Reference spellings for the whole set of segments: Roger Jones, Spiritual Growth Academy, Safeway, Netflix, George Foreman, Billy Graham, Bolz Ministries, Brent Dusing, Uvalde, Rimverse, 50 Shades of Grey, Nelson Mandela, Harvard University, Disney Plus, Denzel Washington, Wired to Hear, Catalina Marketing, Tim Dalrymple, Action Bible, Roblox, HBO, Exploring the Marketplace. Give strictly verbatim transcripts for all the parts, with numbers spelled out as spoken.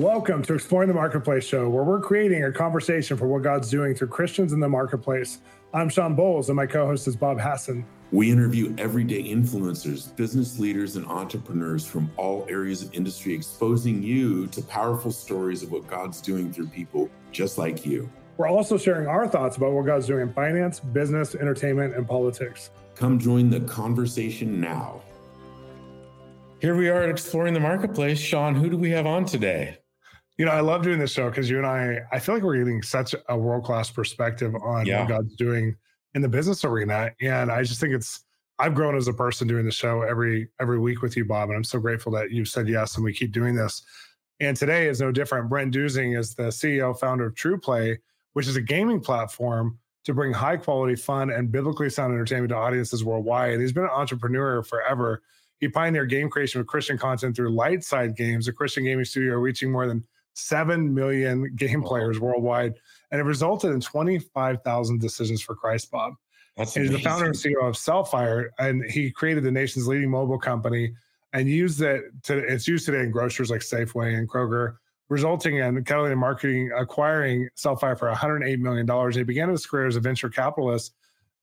Welcome to Exploring the Marketplace show, where we're creating a conversation for what God's doing through Christians in the marketplace. I'm Sean Bolz, and my co-host is Bob Hassan. We interview everyday influencers, business leaders, and entrepreneurs from all areas of industry, exposing you to powerful stories of what God's doing through people just like you. We're also sharing our thoughts about what God's doing in finance, business, entertainment, and politics. Come join the conversation now. Here we are at Exploring the Marketplace. Sean, who do we have on today? You know, I love doing this show because you and I, I feel like we're getting such a world-class perspective on yeah. what God's doing in the business arena. And I just think it's, I've grown as a person doing the show every every week with you, Bob. And I'm so grateful that you've said yes and we keep doing this. And today is no different. Brent Dusing is the C E O, founder of TruPlay, which is a gaming platform to bring high-quality, fun, and biblically sound entertainment to audiences worldwide. And he's been an entrepreneur forever. He pioneered game creation with Christian content through LightSide Games, a Christian gaming studio reaching more than seven million game players wow. worldwide, and it resulted in twenty-five thousand decisions for Christ, Bob. That's and he's amazing. The founder and C E O of Cellfire, and he created the nation's leading mobile company and used it to, it's used today in grocers like Safeway and Kroger, resulting in Catalina Marketing acquiring Cellfire for one hundred eight million dollars. He began his career as a venture capitalist,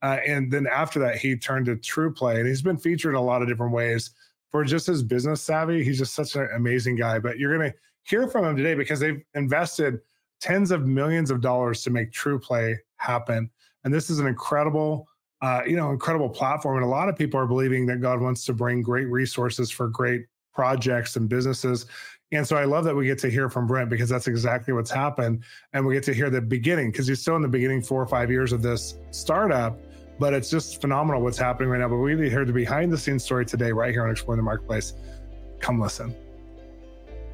uh, and then after that, he turned to TruPlay, and he's been featured in a lot of different ways for just his business savvy. He's just such an amazing guy, but you're going to hear from them today because they've invested tens of millions of dollars to make TruPlay happen. And this is an incredible, uh, you know, incredible platform. And a lot of people are believing that God wants to bring great resources for great projects and businesses. And so I love that we get to hear from Brent because that's exactly what's happened. And we get to hear the beginning because he's still in the beginning four or five years of this startup, but it's just phenomenal what's happening right now. But we need to hear the behind the scenes story today, right here on Exploring the Marketplace. Come listen.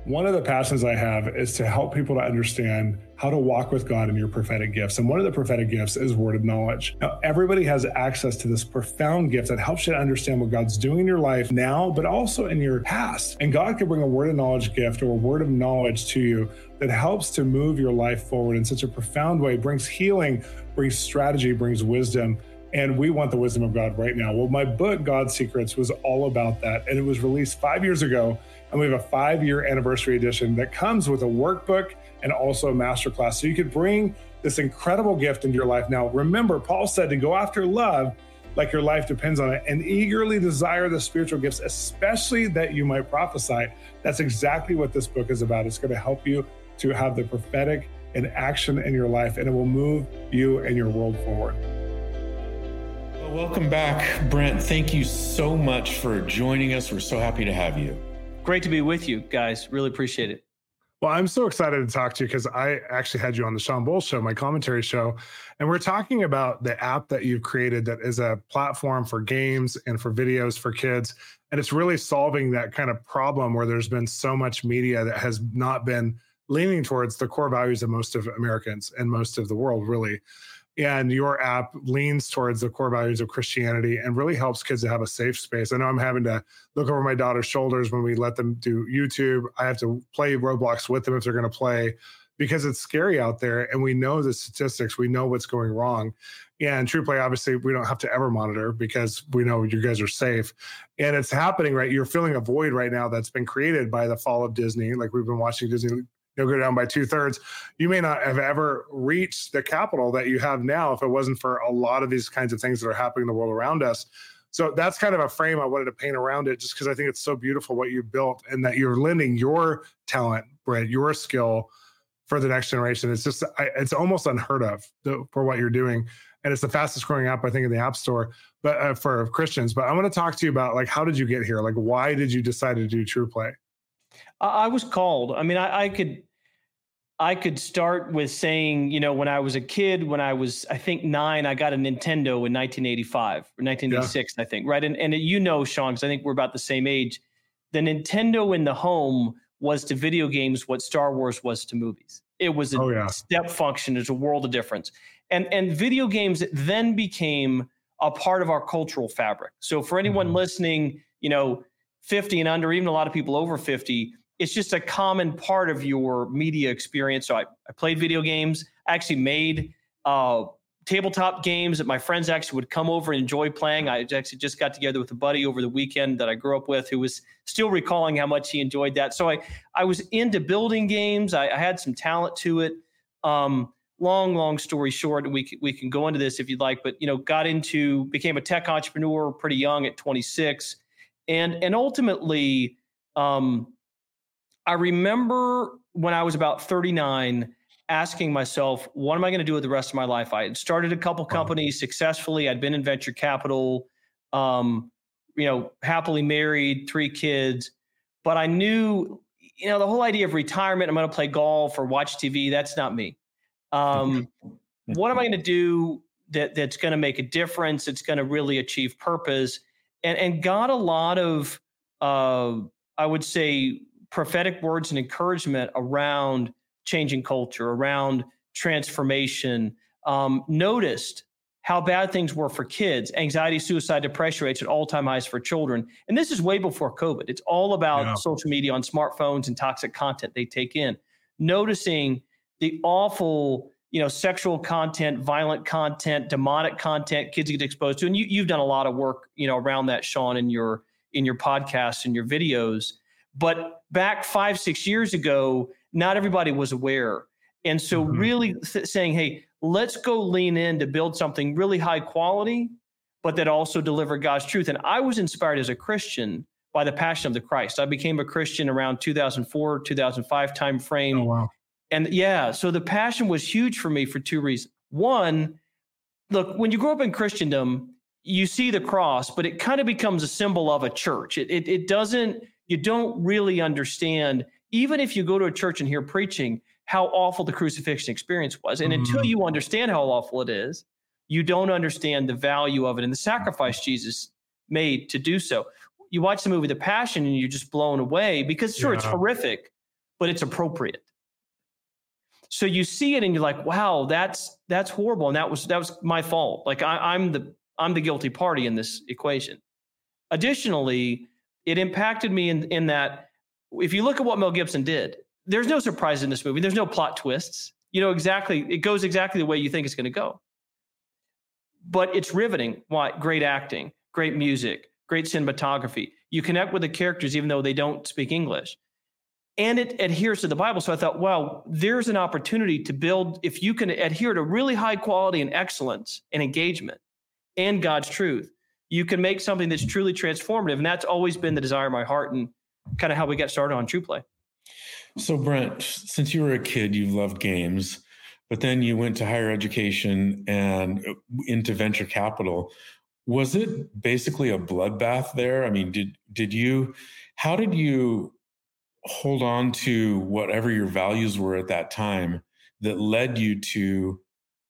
One of the passions I have is to help people to understand how to walk with God in your prophetic gifts. And one of the prophetic gifts is word of knowledge. Now, everybody has access to this profound gift that helps you to understand what God's doing in your life now, but also in your past. And God can bring a word of knowledge gift or a word of knowledge to you that helps to move your life forward in such a profound way, brings healing, brings strategy, brings wisdom. And we want the wisdom of God right now. Well, my book, God Secrets, was all about that. And it was released five years ago. And we have a five-year anniversary edition that comes with a workbook and also a masterclass. So you could bring this incredible gift into your life. Now, remember, Paul said to go after love like your life depends on it and eagerly desire the spiritual gifts, especially that you might prophesy. That's exactly what this book is about. It's going to help you to have the prophetic in action in your life, and it will move you and your world forward. Well, welcome back, Brent. Thank you so much for joining us. We're so happy to have you. Great to be with you guys. Really appreciate it. Well, I'm so excited to talk to you because I actually had you on the Sean Bolz show, my commentary show, and we're talking about the app that you've created that is a platform for games and for videos for kids. And it's really solving that kind of problem where there's been so much media that has not been leaning towards the core values of most of Americans and most of the world, really. And your app leans towards the core values of Christianity and really helps kids to have a safe space. I know I'm having to look over my daughter's shoulders when we let them do YouTube. I have to play Roblox with them if they're going to play because it's scary out there. And we know the statistics. We know what's going wrong. And TruPlay, obviously, we don't have to ever monitor because we know you guys are safe. And it's happening, right? You're filling a void right now that's been created by the fall of Disney. Like we've been watching Disney you'll go down by two thirds. You may not have ever reached the capital that you have now if it wasn't for a lot of these kinds of things that are happening in the world around us. So that's kind of a frame I wanted to paint around it just because I think it's so beautiful what you built and that you're lending your talent, Brent, your skill for the next generation. It's just, it's almost unheard of for what you're doing. And it's the fastest growing app, I think, in the App Store but uh, for Christians. But I want to talk to you about, like, how did you get here? Like, why did you decide to do TruPlay? I was called. I mean, I, I could, I could start with saying, you know, when I was a kid, when I was, I think nine, I got a Nintendo in nineteen eighty-five or nineteen eighty-six, yeah. I think, right? And and you know, Sean, because I think we're about the same age. The Nintendo in the home was to video games what Star Wars was to movies. It was a oh, yeah. step function. There's a world of difference, and and video games then became a part of our cultural fabric. So for anyone mm-hmm. listening, you know, fifty and under, even a lot of people over fifty, it's just a common part of your media experience. So I, I played video games. I actually made uh, tabletop games that my friends actually would come over and enjoy playing. I actually just got together with a buddy over the weekend that I grew up with who was still recalling how much he enjoyed that. So I, I was into building games. I, I had some talent to it. Um, long, long story short, and we can, we can go into this if you'd like, but, you know, got into, became a tech entrepreneur pretty young at twenty-six. And, and ultimately, um, I remember when I was about thirty-nine, asking myself, what am I going to do with the rest of my life? I had started a couple companies successfully. I'd been in venture capital, um, you know, happily married, three kids. But I knew, you know, the whole idea of retirement, I'm going to play golf or watch T V, that's not me. Um, what am I going to do that that's going to make a difference? It's going to really achieve purpose. And, and got a lot of, uh, I would say, prophetic words and encouragement around changing culture, around transformation, um, noticed how bad things were for kids. Anxiety, suicide, depression rates at all-time highs for children. And this is way before COVID. It's all about yeah. social media on smartphones and toxic content they take in. Noticing the awful, you know, sexual content, violent content, demonic content kids get exposed to. And you, you've done a lot of work, you know, around that, Sean, in your in your podcasts and your videos. But back five, six years ago, not everybody was aware. And so mm-hmm. really th- saying, hey, let's go lean in to build something really high quality, but that also deliver God's truth. And I was inspired as a Christian by the passion of the Christ. I became a Christian around two thousand four, two thousand five timeframe. Oh, wow. And yeah, so the passion was huge for me for two reasons. One, look, when you grow up in Christendom, you see the cross, but it kind of becomes a symbol of a church. It, it, it doesn't, you don't really understand, even if you go to a church and hear preaching, how awful the crucifixion experience was. And mm-hmm. until you understand how awful it is, you don't understand the value of it and the sacrifice Jesus made to do so. You watch the movie The Passion and you're just blown away because sure, yeah. it's horrific, but it's appropriate. So you see it and you're like, wow, that's that's horrible. And that was that was my fault. Like I, I'm the I'm the guilty party in this equation. Additionally, it impacted me in, in that if you look at what Mel Gibson did, there's no surprise in this movie. There's no plot twists. You know, exactly. It goes exactly the way you think it's going to go. But it's riveting. Why? Great acting, great music, great cinematography. You connect with the characters, even though they don't speak English. And it adheres to the Bible. So I thought, wow, there's an opportunity to build, if you can adhere to really high quality and excellence and engagement and God's truth, you can make something that's truly transformative. And that's always been the desire of my heart and kind of how we got started on TruPlay. So Brent, since you were a kid, you loved games, but then you went to higher education and into venture capital. Was it basically a bloodbath there? I mean, did did you, how did you hold on to whatever your values were at that time that led you to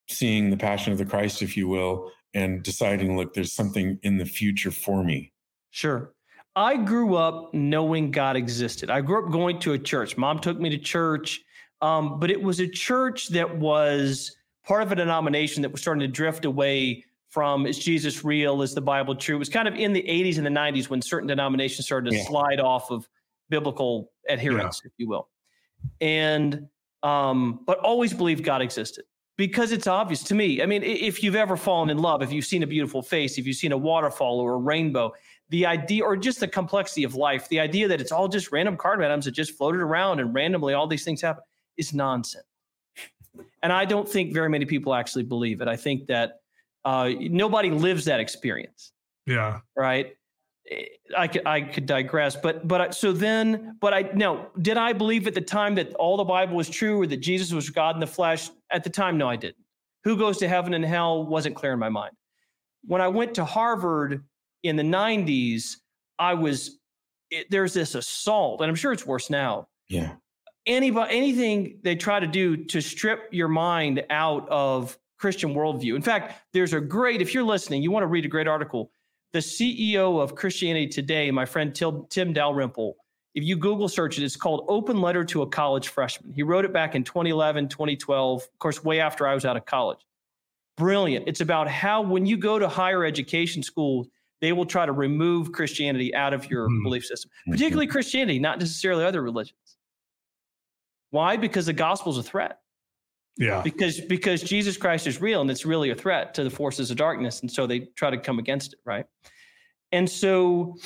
seeing the passion of the Christ, if you will, and deciding, look, there's something in the future for me? Sure. I grew up knowing God existed. I grew up going to a church. Mom took me to church, um, but it was a church that was part of a denomination that was starting to drift away from, is Jesus real? Is the Bible true? It was kind of in the eighties and the nineties when certain denominations started to yeah. slide off of biblical adherence, yeah. if you will. And, um, but always believed God existed because it's obvious to me. I mean, if you've ever fallen in love, if you've seen a beautiful face, if you've seen a waterfall or a rainbow, the idea, or just the complexity of life, the idea that it's all just random carbon atoms that just floated around and randomly all these things happen is nonsense. And I don't think very many people actually believe it. I think that uh, nobody lives that experience. Yeah. Right. I could, I could digress, but, but I, so then, but I, no, did I believe at the time that all the Bible was true or that Jesus was God in the flesh? At the time, no, I didn't. Who goes to heaven and hell wasn't clear in my mind. When I went to Harvard, in the nineties, I was, it, there's this assault, and I'm sure it's worse now. Yeah. Anybody, anything they try to do to strip your mind out of Christian worldview. In fact, there's a great, if you're listening, you want to read a great article. The C E O of Christianity Today, my friend Tim, Tim Dalrymple, if you Google search it, it's called Open Letter to a College Freshman. He wrote it back in twenty eleven, twenty twelve, of course, way after I was out of college. Brilliant. It's about how when you go to higher education schools, they will try to remove Christianity out of your mm. belief system, particularly Christianity, not necessarily other religions. Why? Because the gospel is a threat. Yeah. Because because Jesus Christ is real, and it's really a threat to the forces of darkness. And so they try to come against it, right? And so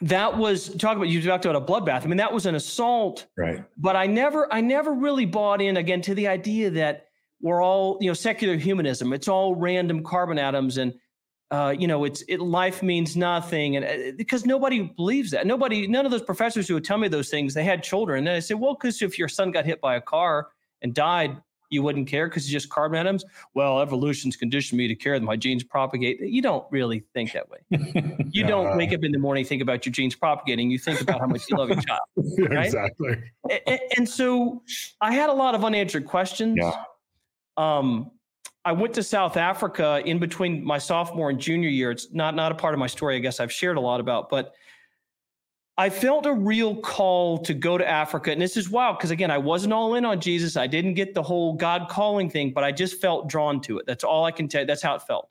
that was, talk about, you talked about a bloodbath. I mean, that was an assault. Right. But I never, I never really bought in, again, to the idea that we're all, you know, secular humanism, it's all random carbon atoms, and uh, you know, it's it life means nothing, and uh, because nobody believes that. Nobody, none of those professors who would tell me those things, they had children, and I said, well, because if your son got hit by a car and died, you wouldn't care because it's just carbon atoms. Well, evolution's conditioned me to care that my genes propagate. You don't really think that way. You yeah. don't wake up in the morning and think about your genes propagating. You think about how much you love your child. Right? Exactly. And, and so I had a lot of unanswered questions. Yeah. Um, I went to South Africa in between my sophomore and junior year. It's not, not a part of my story, I guess, I've shared a lot about, but I felt a real call to go to Africa. And this is wild because, again, I wasn't all in on Jesus. I didn't get the whole God calling thing, but I just felt drawn to it. That's all I can tell you. That's how it felt.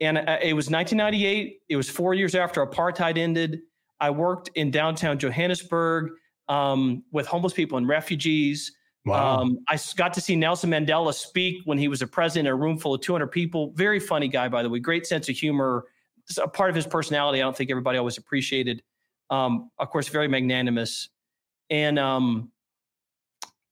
And it was nineteen ninety-eight. It was four years after apartheid ended. I worked in downtown Johannesburg um, with homeless people and refugees. Wow. Um, I got to see Nelson Mandela speak when he was a president in a room full of two hundred people. Very funny guy, by the way. Great sense of humor. It's a part of his personality I don't think everybody always appreciated. Um, of course, very magnanimous. And um,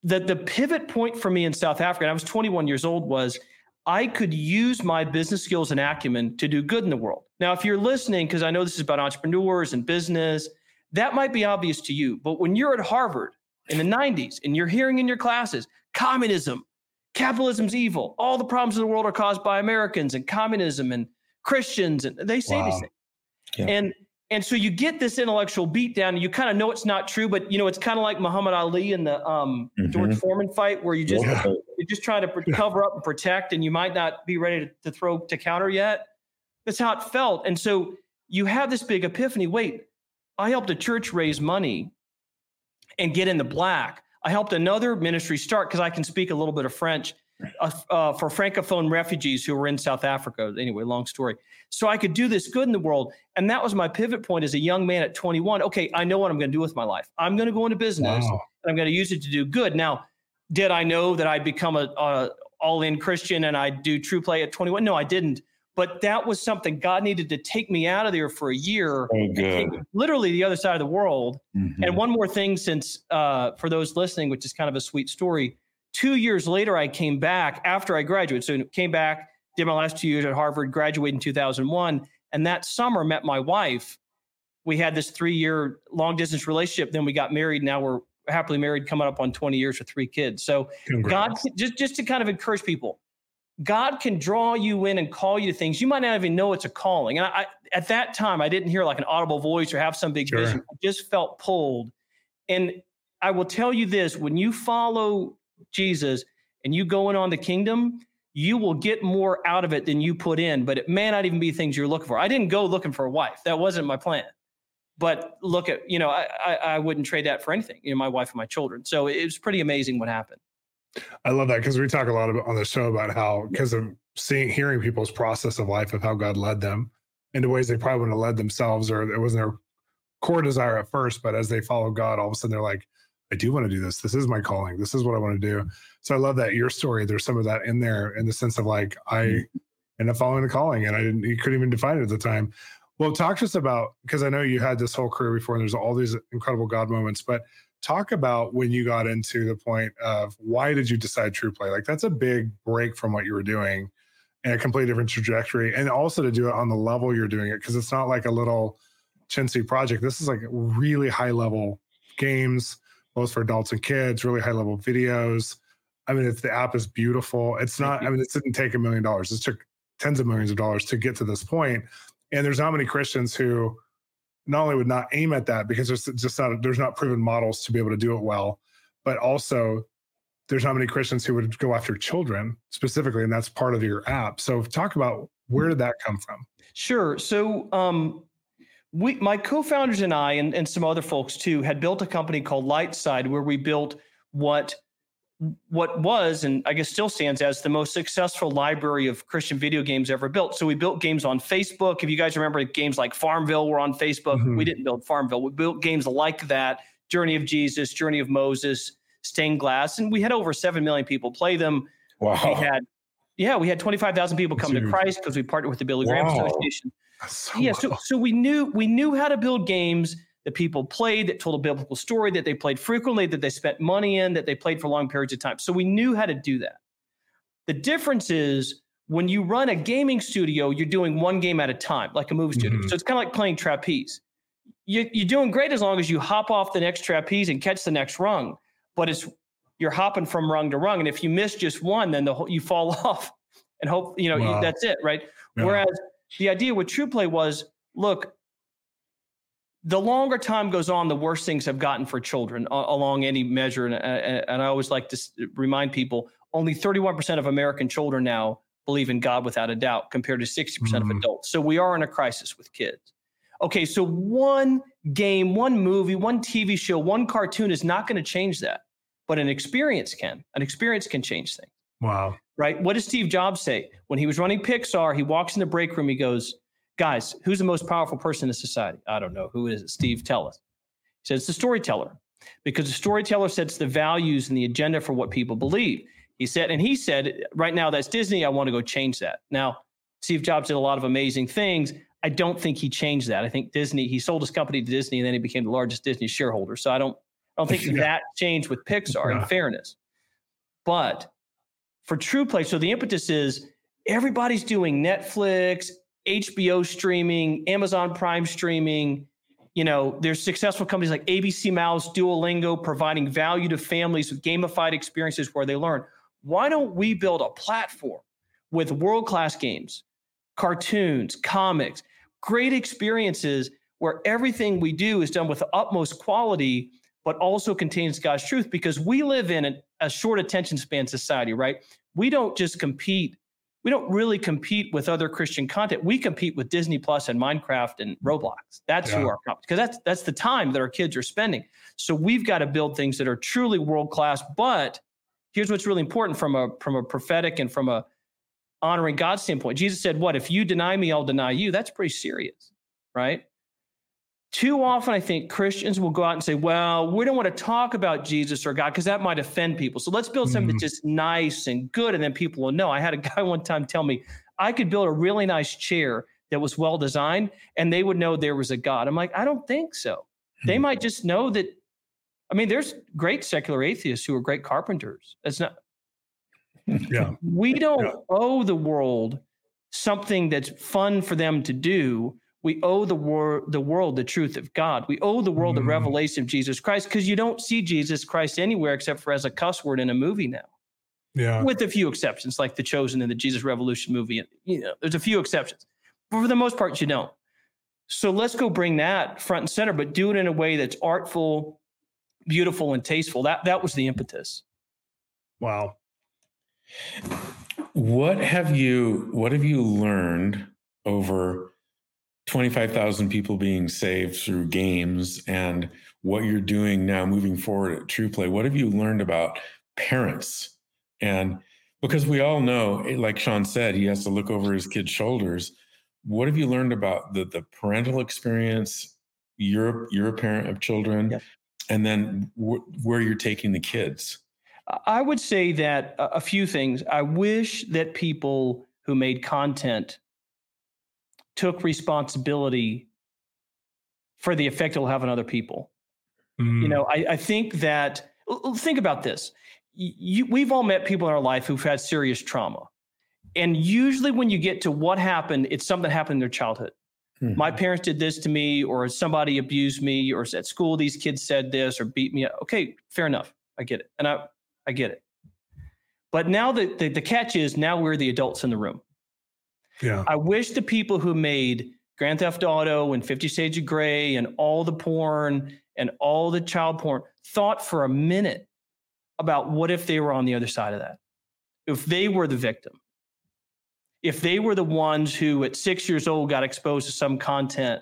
the, the pivot point for me in South Africa, and I was twenty-one years old, was I could use my business skills and acumen to do good in the world. Now, if you're listening, because I know this is about entrepreneurs and business, that might be obvious to you. But when you're at Harvard in the nineties and you're hearing in your classes, communism, capitalism's evil, all the problems of the world are caused by Americans and communism and Christians, and they say wow. these things. Yeah. And And so you get this intellectual beatdown, and you kind of know it's not true, but you know it's kind of like Muhammad Ali in the um, mm-hmm. George Foreman fight, where you just yeah. you just try to cover up and protect, and you might not be ready to, to throw to counter yet. That's how it felt. And so you have this big epiphany. Wait, I helped a church raise money and get in the black. I helped another ministry start because I can speak a little bit of French. Uh, uh, for Francophone refugees who were in South Africa. Anyway, long story. So I could do this good in the world. And that was my pivot point as a young man at twenty-one. Okay, I know what I'm going to do with my life. I'm going to go into business wow. and I'm going to use it to do good. Now, did I know that I'd become a, a all-in Christian and I'd do TruPlay at twenty-one? No, I didn't. But that was something God needed to take me out of there for a year. Oh, good. Literally the other side of the world. Mm-hmm. And one more thing since, uh, for those listening, which is kind of a sweet story, two years later, I came back after I graduated. So came back, did my last two years at Harvard, graduated in two thousand one. And that summer met my wife. We had this three-year long-distance relationship. Then we got married. Now we're happily married, coming up on twenty years with three kids. So Congrats. God, just, just to kind of encourage people, God can draw you in and call you to things. You might not even know it's a calling. And I, I at that time, I didn't hear like an audible voice or have some big sure. vision. I just felt pulled. And I will tell you this, when you follow Jesus and you going on the kingdom, you will get more out of it than you put in, but it may not even be things you're looking for. I didn't go looking for a wife. That wasn't my plan, but look at, you know, I, I, I wouldn't trade that for anything, you know, my wife and my children. So it was pretty amazing what happened. I love that. Cause we talk a lot about, on the show about how, cause of seeing, hearing people's process of life of how God led them into ways they probably wouldn't have led themselves, or it wasn't their core desire at first, but as they follow God, all of a sudden they're like, I do want to do this. This is my calling. This is what I want to do. So I love that your story, there's some of that in there in the sense of like, I ended up following the calling and I didn't, you couldn't even define it at the time. Well, talk to us about, because I know you had this whole career before and there's all these incredible God moments, but talk about when you got into the point of why did you decide TruPlay? Like that's a big break from what you were doing and a completely different trajectory. And also to do it on the level you're doing it. Cause it's not like a little chintzy project. This is like really high level games, both for adults and kids, really high level videos. I mean, it's the app is beautiful. It's not, I mean, it didn't take a million dollars. It took tens of millions of dollars to get to this point. And there's not many Christians who not only would not aim at that because there's just not, there's not proven models to be able to do it well, but also there's not many Christians who would go after children specifically. And that's part of your app. So talk about where did that come from? Sure. So, um, We, my co-founders and I, and, and some other folks too, had built a company called LightSide, where we built what what was, and I guess still stands as, the most successful library of Christian video games ever built. So we built games on Facebook. If you guys remember, games like Farmville were on Facebook. Mm-hmm. We didn't build Farmville. We built games like that, Journey of Jesus, Journey of Moses, stained glass, and we had over seven million people play them. Wow. We had, yeah, we had twenty-five thousand people come Dude. to Christ because we partnered with the Billy wow. Graham Association. So yeah, so, so we knew we knew how to build games that people played, that told a biblical story, that they played frequently, that they spent money in, that they played for long periods of time. So we knew how to do that. The difference is when you run a gaming studio, you're doing one game at a time, like a movie studio. Mm-hmm. So it's kind of like playing trapeze. You, you're doing great as long as you hop off the next trapeze and catch the next rung, but it's you're hopping from rung to rung. And if you miss just one, then the whole, you fall off and hope, you know, wow. you, that's it, right? Yeah. Whereas the idea with TruPlay was, look, the longer time goes on, the worse things have gotten for children uh, along any measure. And, uh, and I always like to s- remind people, only thirty-one percent of American children now believe in God without a doubt, compared to sixty percent mm-hmm. of adults. So we are in a crisis with kids. Okay, so one game, one movie, one T V show, one cartoon is not going to change that, but an experience can. An experience can change things. Wow. Right? What does Steve Jobs say? When he was running Pixar, he walks in the break room, he goes, guys, who's the most powerful person in society? I don't know. Who is it? Steve, tell us. He says, it's the storyteller, because the storyteller sets the values and the agenda for what people believe. He said, and he said, right now, that's Disney. I want to go change that. Now, Steve Jobs did a lot of amazing things. I don't think he changed that. I think Disney, he sold his company to Disney, and then he became the largest Disney shareholder. So I don't, I don't think yeah. that changed with Pixar, yeah. in fairness. But for TruPlay, so the impetus is everybody's doing Netflix, H B O streaming, Amazon Prime streaming. You know, there's successful companies like A B C Mouse, Duolingo, providing value to families with gamified experiences where they learn. Why don't we build a platform with world-class games, cartoons, comics, great experiences where everything we do is done with the utmost quality, but also contains God's truth? Because we live in an, a short attention span society, right? We don't just compete. We don't really compete with other Christian content. We compete with Disney Plus and Minecraft and Roblox. That's yeah. who our competition, because that's, that's the time that our kids are spending. So we've got to build things that are truly world-class, but here's what's really important from a from a prophetic and from a honoring God standpoint. Jesus said, what, if you deny me, I'll deny you. That's pretty serious, right? Too often, I think Christians will go out and say, well, we don't want to talk about Jesus or God because that might offend people. So let's build something mm-hmm. that's just nice and good, and then people will know. I had a guy one time tell me, I could build a really nice chair that was well-designed, and they would know there was a God. I'm like, I don't think so. Mm-hmm. They might just know that. I mean, there's great secular atheists who are great carpenters. That's not, yeah. we don't yeah. owe the world something that's fun for them to do. We owe the, wor- the world the truth of God. We owe the world mm. the revelation of Jesus Christ, because you don't see Jesus Christ anywhere except for as a cuss word in a movie now. Yeah. With a few exceptions, like The Chosen and the Jesus Revolution movie. And, you know, there's a few exceptions. But for the most part, you don't. So let's go bring that front and center, but do it in a way that's artful, beautiful, and tasteful. That that was the impetus. Wow. What have you what have you learned over twenty-five thousand people being saved through games and what you're doing now moving forward at TruPlay? What have you learned about parents? And because we all know, like Sean said, he has to look over his kid's shoulders. What have you learned about the the parental experience? You're you're a parent of children. Yes. And then w- where you're taking the kids? I would say that a few things. I wish that people who made content took responsibility for the effect it'll have on other people. Mm. You know, I, I think that, think about this. You, we've all met people in our life who've had serious trauma. And usually when you get to what happened, it's something that happened in their childhood. My parents did this to me, or somebody abused me, or at school, these kids said this or beat me up. Okay, fair enough. I get it. And I, I get it. But now the, the, the catch is now we're the adults in the room. Yeah. I wish the people who made Grand Theft Auto and fifty Shades of Grey and all the porn and all the child porn thought for a minute about what if they were on the other side of that, if they were the victim. If they were the ones who at six years old got exposed to some content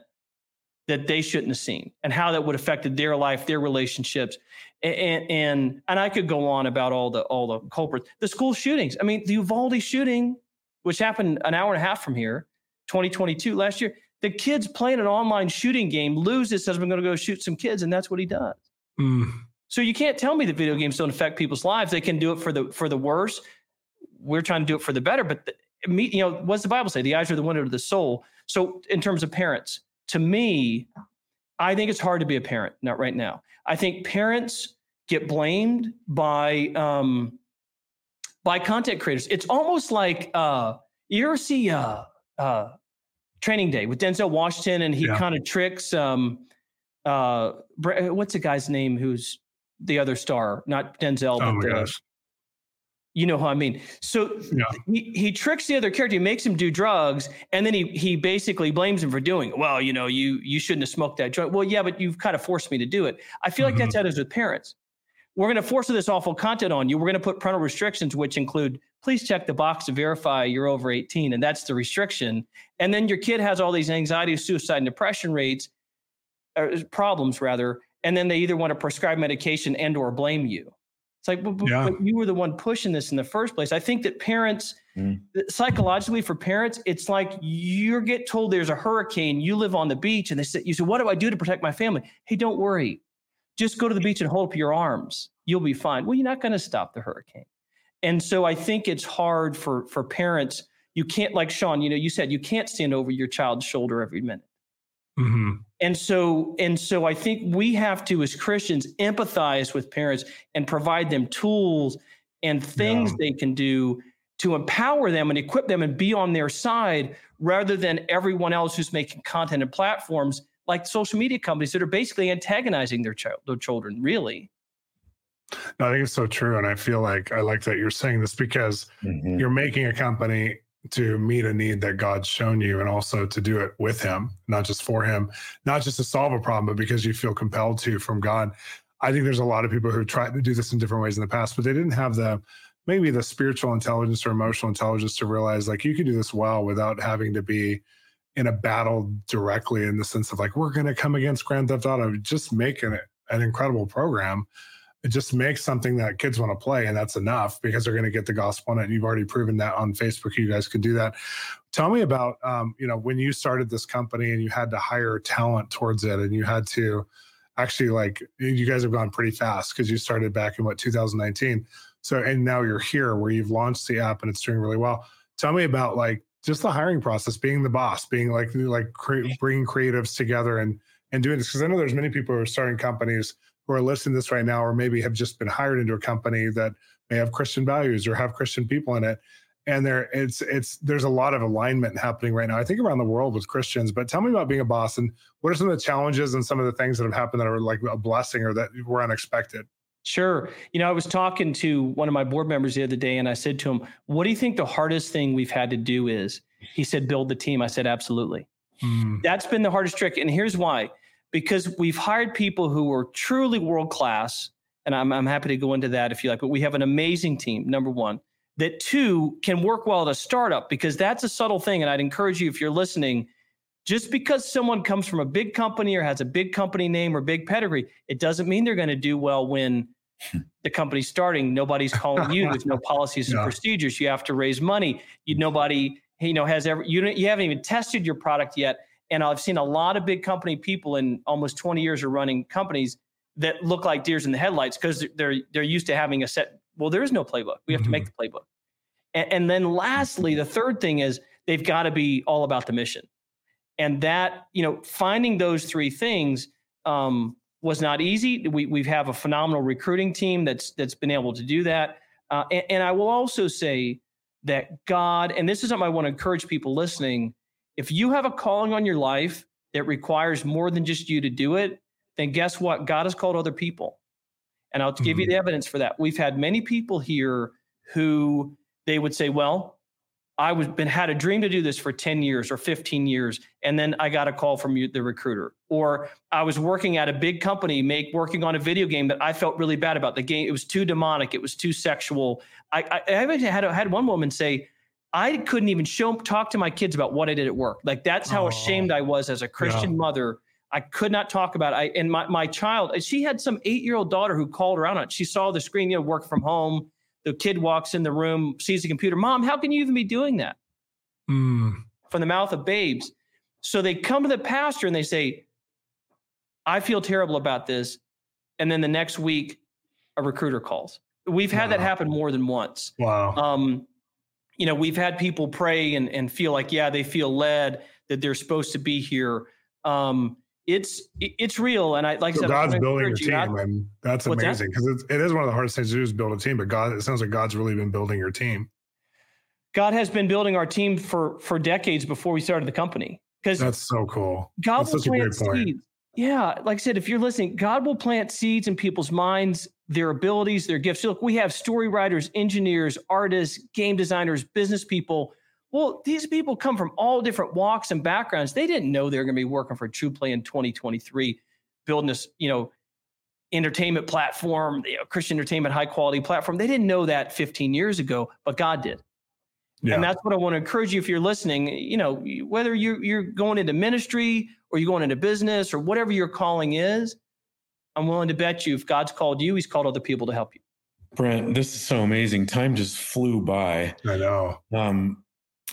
that they shouldn't have seen, and how that would affect their life, their relationships. And, and, and I could go on about all the, all the culprits, the school shootings. I mean, the Uvalde shooting, which happened an hour and a half from here, twenty twenty-two last year, the kids playing an online shooting game, loses, says, I'm going to go shoot some kids. And that's what he does. Mm. So you can't tell me that video games don't affect people's lives. They can do it for the for the worse. We're trying to do it for the better. But the, you know, what's the Bible say? The eyes are the window to the soul. So in terms of parents, to me, I think it's hard to be a parent. Not right now. I think parents get blamed by um, by content creators. It's almost like uh, you ever see uh, uh, Training Day with Denzel Washington, and he yeah. kind of tricks. Um, uh, what's the guy's name who's the other star, not Denzel, oh but the, you know who I mean. So yeah. he, he tricks the other character, he makes him do drugs, and then he he basically blames him for doing it. Well, you know, you you shouldn't have smoked that joint. Well, yeah, but you've kind of forced me to do it. I feel mm-hmm. like that's how it is with parents. We're going to force this awful content on you. We're going to put parental restrictions, which include, please check the box to verify you're over eighteen, and that's the restriction. And then your kid has all these anxiety, suicide, and depression rates, or problems rather, and then they either want to prescribe medication and or blame you. It's like, but, yeah. but you were the one pushing this in the first place. I think that parents, mm. psychologically for parents, it's like you get told there's a hurricane, you live on the beach, and they say, you say, what do I do to protect my family? Hey, don't worry. Just go to the beach and hold up your arms. You'll be fine. Well, you're not going to stop the hurricane. And so I think it's hard for, for parents. You can't, like Sean, you know, you said you can't stand over your child's shoulder every minute. Mm-hmm. And so, and so I think we have to, as Christians, empathize with parents and provide them tools and things yeah. they can do to empower them and equip them and be on their side, rather than everyone else who's making content and platforms like social media companies that are basically antagonizing their child, their children, really. No, I think it's so true. And I feel like I like that you're saying this, because mm-hmm. you're making a company to meet a need that God's shown you, and also to do it with him, not just for him, not just to solve a problem, but because you feel compelled to from God. I think there's a lot of people who tried to do this in different ways in the past, but they didn't have the, maybe the spiritual intelligence or emotional intelligence to realize, like, you can do this well without having to be in a battle directly, in the sense of like, we're going to come against Grand Theft Auto. Just make an, an incredible program. It just makes something that kids want to play, and that's enough, because they're going to get the gospel in it. And you've already proven that on Facebook. You guys can do that. Tell me about, um, you know, when you started this company and you had to hire talent towards it, and you had to actually, like, you guys have gone pretty fast, because you started back in what, two thousand nineteen. So, and now you're here where you've launched the app and it's doing really well. Tell me about, like, just the hiring process, being the boss, being like, like cre- bringing creatives together and, and doing this. Because I know there's many people who are starting companies who are listening to this right now, or maybe have just been hired into a company that may have Christian values or have Christian people in it. And there it's, it's, there's a lot of alignment happening right now, I think, around the world with Christians. But tell me about being a boss, and what are some of the challenges and some of the things that have happened that are like a blessing or that were unexpected? Sure. You know, I was talking to one of my board members the other day, and I said to him, what do you think the hardest thing we've had to do is? He said, build the team. I said, absolutely. Mm. That's been the hardest trick. And here's why. Because we've hired people who are truly world-class, and I'm, I'm happy to go into that if you like, but we have an amazing team, number one, that two can work well at a startup, because that's a subtle thing. And I'd encourage you, if you're listening, just because someone comes from a big company or has a big company name or big pedigree, it doesn't mean they're going to do well when the company's starting. Nobody's calling you. There's no policies and no. procedures. You have to raise money. You, nobody, you know, has ever, you don't, you haven't even tested your product yet. And I've seen a lot of big company people in almost twenty years are running companies that look like deers in the headlights, because they're they're used to having a set. Well, there is no playbook. We have mm-hmm. to make the playbook. And, and then lastly, the third thing is they've got to be all about the mission. And that, you know, finding those three things um, was not easy. We we have a phenomenal recruiting team that's that's been able to do that. Uh, and, and I will also say that God, and this is something I want to encourage people listening, if you have a calling on your life that requires more than just you to do it, then guess what? God has called other people. And I'll mm-hmm. give you the evidence for that. We've had many people here who they would say, well, I was been had a dream to do this for ten years or fifteen years. And then I got a call from you, the recruiter, or I was working at a big company, make working on a video game that I felt really bad about the game. It was too demonic. It was too sexual. I, I, I had, had one woman say, I couldn't even show talk to my kids about what I did at work. Like, that's how oh, ashamed I was as a Christian yeah. mother. I could not talk about it. I, and my, my child, she had some eight-year-old daughter who called around on it. She saw the screen, you know, work from home. The kid walks in the room, sees the computer. Mom, how can you even be doing that? Mm. From the mouth of babes. So they come to the pastor and they say, I feel terrible about this. And then the next week, a recruiter calls. We've had wow. that happen more than once. Wow. Um, you know, we've had people pray and, and feel like, yeah, they feel led that they're supposed to be here. Um, it's, it's real. And I, like I said, God's building your team, and that's amazing, because it's, it is one of the hardest things to do is build a team, but God, it sounds like God's really been building your team. God has been building our team for, for decades before we started the company. Cause that's so cool. God will plant seeds. Yeah. Like I said, if you're listening, God will plant seeds in people's minds, their abilities, their gifts. So look, we have story writers, engineers, artists, game designers, business people. Well, these people come from all different walks and backgrounds. They didn't know they were going to be working for TruPlay in twenty twenty-three, building this, you know, entertainment platform, you know, Christian entertainment, high quality platform. They didn't know that fifteen years ago, but God did. Yeah. And that's what I want to encourage you. If you're listening, you know, whether you're, you're going into ministry or you're going into business or whatever your calling is, I'm willing to bet you if God's called you, he's called other people to help you. Brent, this is so amazing. Time just flew by. I know. Um,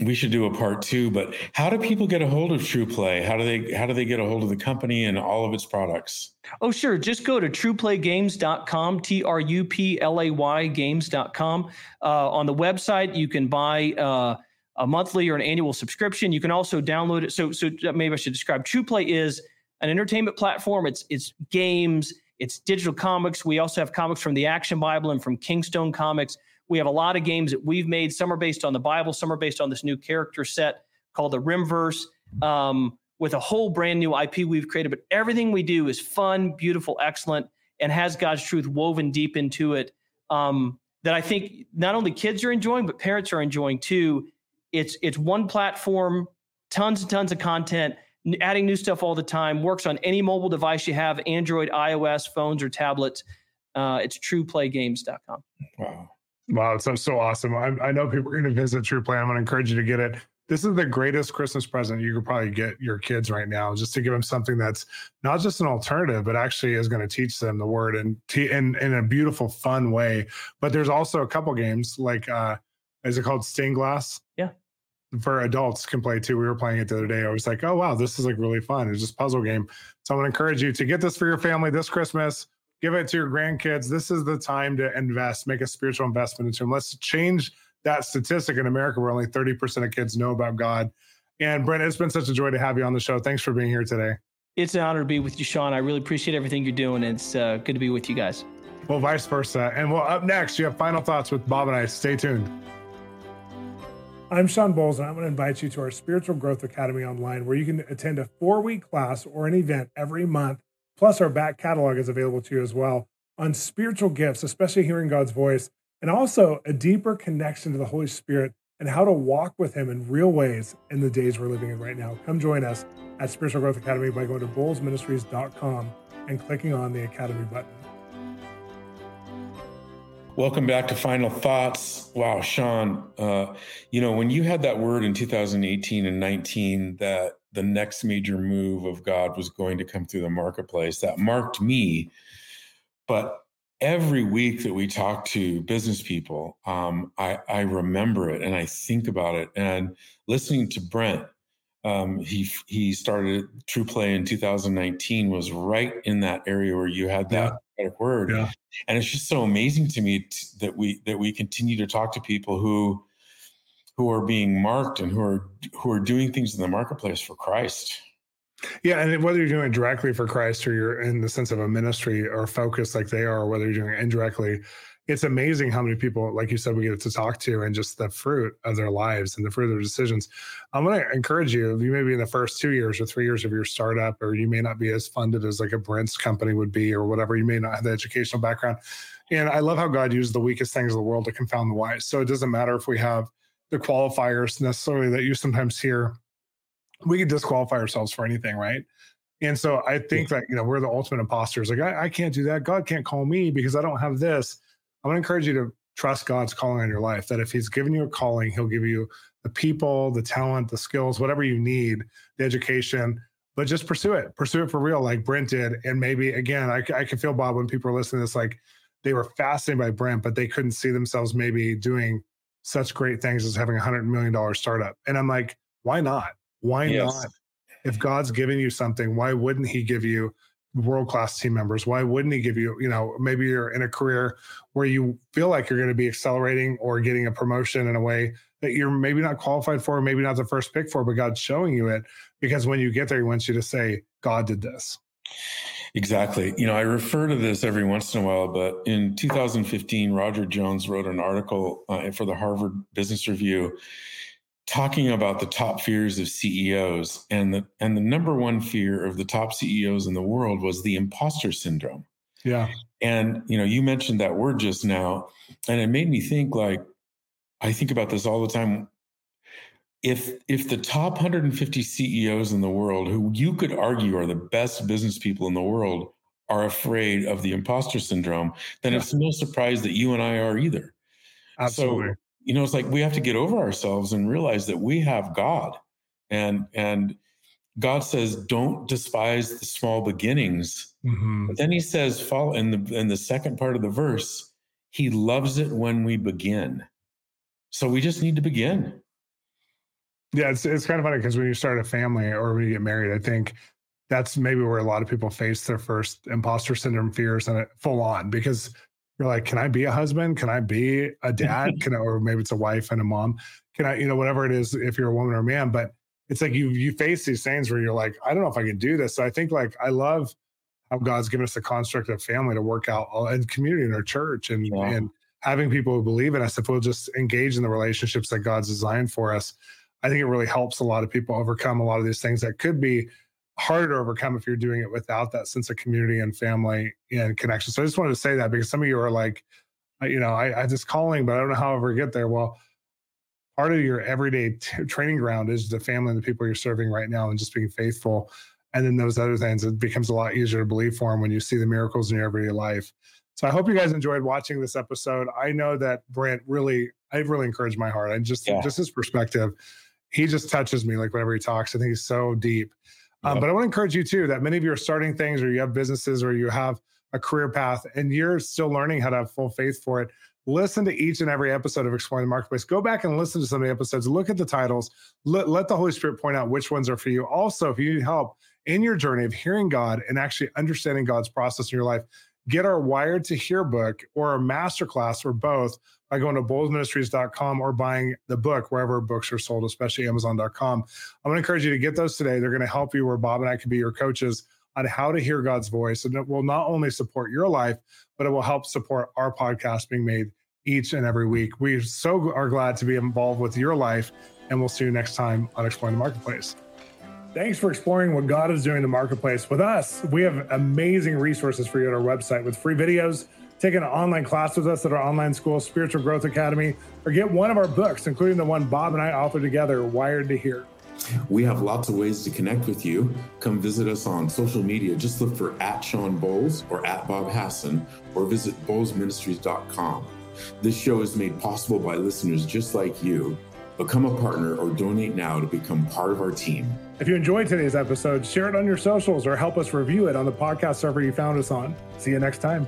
we should do a part two, but how do people get a hold of TruPlay? How do they, how do they get a hold of the company and all of its products? Oh, sure. Just go to tru play games dot com, T R U P L A Y games dot com. Uh, on the website, you can buy uh, a monthly or an annual subscription. You can also download it. So, so maybe I should describe TruPlay is an entertainment platform. It's, it's games, it's digital comics. We also have comics from the Action Bible and from Kingstone Comics. We have a lot of games that we've made. Some are based on the Bible. Some are based on this new character set called the Rimverse, um, with a whole brand new I P we've created. But everything we do is fun, beautiful, excellent, and has God's truth woven deep into it, um, that I think not only kids are enjoying, but parents are enjoying too. It's, it's one platform, tons and tons of content, adding new stuff all the time, works on any mobile device you have, Android, iOS, phones, or tablets. Uh, it's tru play games dot com. Wow. Wow, it's so, so awesome. I, I know people are going to visit TruPlay. I'm going to encourage you to get it. This is the greatest Christmas present you could probably get your kids right now, just to give them something that's not just an alternative, but actually is going to teach them the word and te- in, in a beautiful, fun way. But there's also a couple games like, uh, is it called Stained Glass? Yeah. For adults can play too. We were playing it the other day. I was like, oh, wow, this is like really fun. It's just a puzzle game. So I'm going to encourage you to get this for your family this Christmas. Give it to your grandkids. This is the time to invest, make a spiritual investment into them. Let's change that statistic in America where only thirty percent of kids know about God. And Brent, it's been such a joy to have you on the show. Thanks for being here today. It's an honor to be with you, Sean. I really appreciate everything you're doing. It's uh, good to be with you guys. Well, vice versa. And well, up next, you have Final Thoughts with Bob and I. Stay tuned. I'm Sean Bolz, and I'm going to invite you to our Spiritual Growth Academy online, where you can attend a four-week class or an event every month. Plus, our back catalog is available to you as well on spiritual gifts, especially hearing God's voice, and also a deeper connection to the Holy Spirit and how to walk with him in real ways in the days we're living in right now. Come join us at Spiritual Growth Academy by going to bolz ministries dot com and clicking on the Academy button. Welcome back to Final Thoughts. Wow, Sean, uh, you know, when you had that word in two thousand eighteen and nineteen that the next major move of God was going to come through the marketplace, that marked me. But every week that we talk to business people, um, I, I remember it and I think about it. And listening to Brent, um, he he started TruPlay in two thousand nineteen, was right in that area where you had that yeah. word. Yeah. And it's just so amazing to me t- that we that we continue to talk to people who who are being marked and who are who are doing things in the marketplace for Christ. Yeah, and whether you're doing it directly for Christ or you're in the sense of a ministry or focus like they are, or whether you're doing it indirectly, it's amazing how many people, like you said, we get to talk to and just the fruit of their lives and the fruit of their decisions. I'm going to encourage you, if you may be in the first two years or three years of your startup, or you may not be as funded as like a Brent's company would be or whatever, you may not have the educational background. And I love how God used the weakest things in the world to confound the wise. So it doesn't matter if we have the qualifiers necessarily that you sometimes hear. We could disqualify ourselves for anything, right? And so I think that, you know, we're the ultimate imposters. Like, I, I can't do that. God can't call me because I don't have this. I'm going to encourage you to trust God's calling on your life, that if he's given you a calling, he'll give you the people, the talent, the skills, whatever you need, the education, but just pursue it. Pursue it for real, like Brent did. And maybe, again, I, I can feel, Bob, when people are listening to this, like they were fascinated by Brent, but they couldn't see themselves maybe doing such great things as having a hundred million dollar startup. And I'm like, why not? Why yes. not? If God's giving you something, why wouldn't he give you world-class team members? Why wouldn't he give you, you know, maybe you're in a career where you feel like you're going to be accelerating or getting a promotion in a way that you're maybe not qualified for, maybe not the first pick for, but God's showing you it, because when you get there, he wants you to say, God did this. Exactly. You know, I refer to this every once in a while, but in two thousand fifteen, Roger Jones wrote an article uh, for the Harvard Business Review talking about the top fears of C E Os. And the, and the number one fear of the top C E Os in the world was the imposter syndrome. Yeah. And, you know, you mentioned that word just now, and it made me think, like, I think about this all the time. If if the top one hundred fifty C E Os in the world, who you could argue are the best business people in the world, are afraid of the imposter syndrome, then yeah. It's no surprise that you and I are either. Absolutely. So, you know, it's like we have to get over ourselves and realize that we have God. And and God says, don't despise the small beginnings. Mm-hmm. But then he says, follow in the in the second part of the verse, he loves it when we begin. So we just need to begin. Yeah, it's it's kind of funny, because when you start a family or when you get married, I think that's maybe where a lot of people face their first imposter syndrome fears, and it full on, because you're like, can I be a husband? Can I be a dad? Can I, or maybe it's a wife and a mom. Can I, you know, whatever it is, if you're a woman or a man, but it's like you you face these things where you're like, I don't know if I can do this. So I think, like, I love how God's given us the construct of family to work out in community, in our church, and yeah. and having people who believe in us, if we'll just engage in the relationships that God's designed for us. I think it really helps a lot of people overcome a lot of these things that could be harder to overcome if you're doing it without that sense of community and family and connection. So I just wanted to say that, because some of you are like, you know, I, I just calling, but I don't know how I'll ever get there. Well, part of your everyday t- training ground is the family and the people you're serving right now and just being faithful. And then those other things, it becomes a lot easier to believe for them when you see the miracles in your everyday life. So I hope you guys enjoyed watching this episode. I know that Brent really, I really encouraged my heart. I just, yeah. just his perspective. He just touches me, like, whenever he talks. I think he's so deep. Um, yep. But I want to encourage you too, that many of you are starting things, or you have businesses, or you have a career path, and you're still learning how to have full faith for it. Listen to each and every episode of Exploring the Marketplace. Go back and listen to some of the episodes. Look at the titles. Let, let the Holy Spirit point out which ones are for you. Also, if you need help in your journey of hearing God and actually understanding God's process in your life, get our Wired to Hear book or our masterclass or both by going to bold ministries dot com or buying the book wherever books are sold, especially amazon dot com. I'm going to encourage you to get those today. They're going to help you, where Bob and I can be your coaches on how to hear God's voice. And it will not only support your life, but it will help support our podcast being made each and every week. We so are glad to be involved with your life, and we'll see you next time on Exploring the Marketplace. Thanks for exploring what God is doing in the marketplace with us. We have amazing resources for you at our website, with free videos. Take an online class with us at our online school, Spiritual Growth Academy, or get one of our books, including the one Bob and I authored together, Wired to Hear. We have lots of ways to connect with you. Come visit us on social media. Just look for at Sean Bolz or at Bob Hassan, or visit bolz ministries dot com. This show is made possible by listeners just like you. Become a partner or donate now to become part of our team. If you enjoyed today's episode, share it on your socials or help us review it on the podcast server you found us on. See you next time.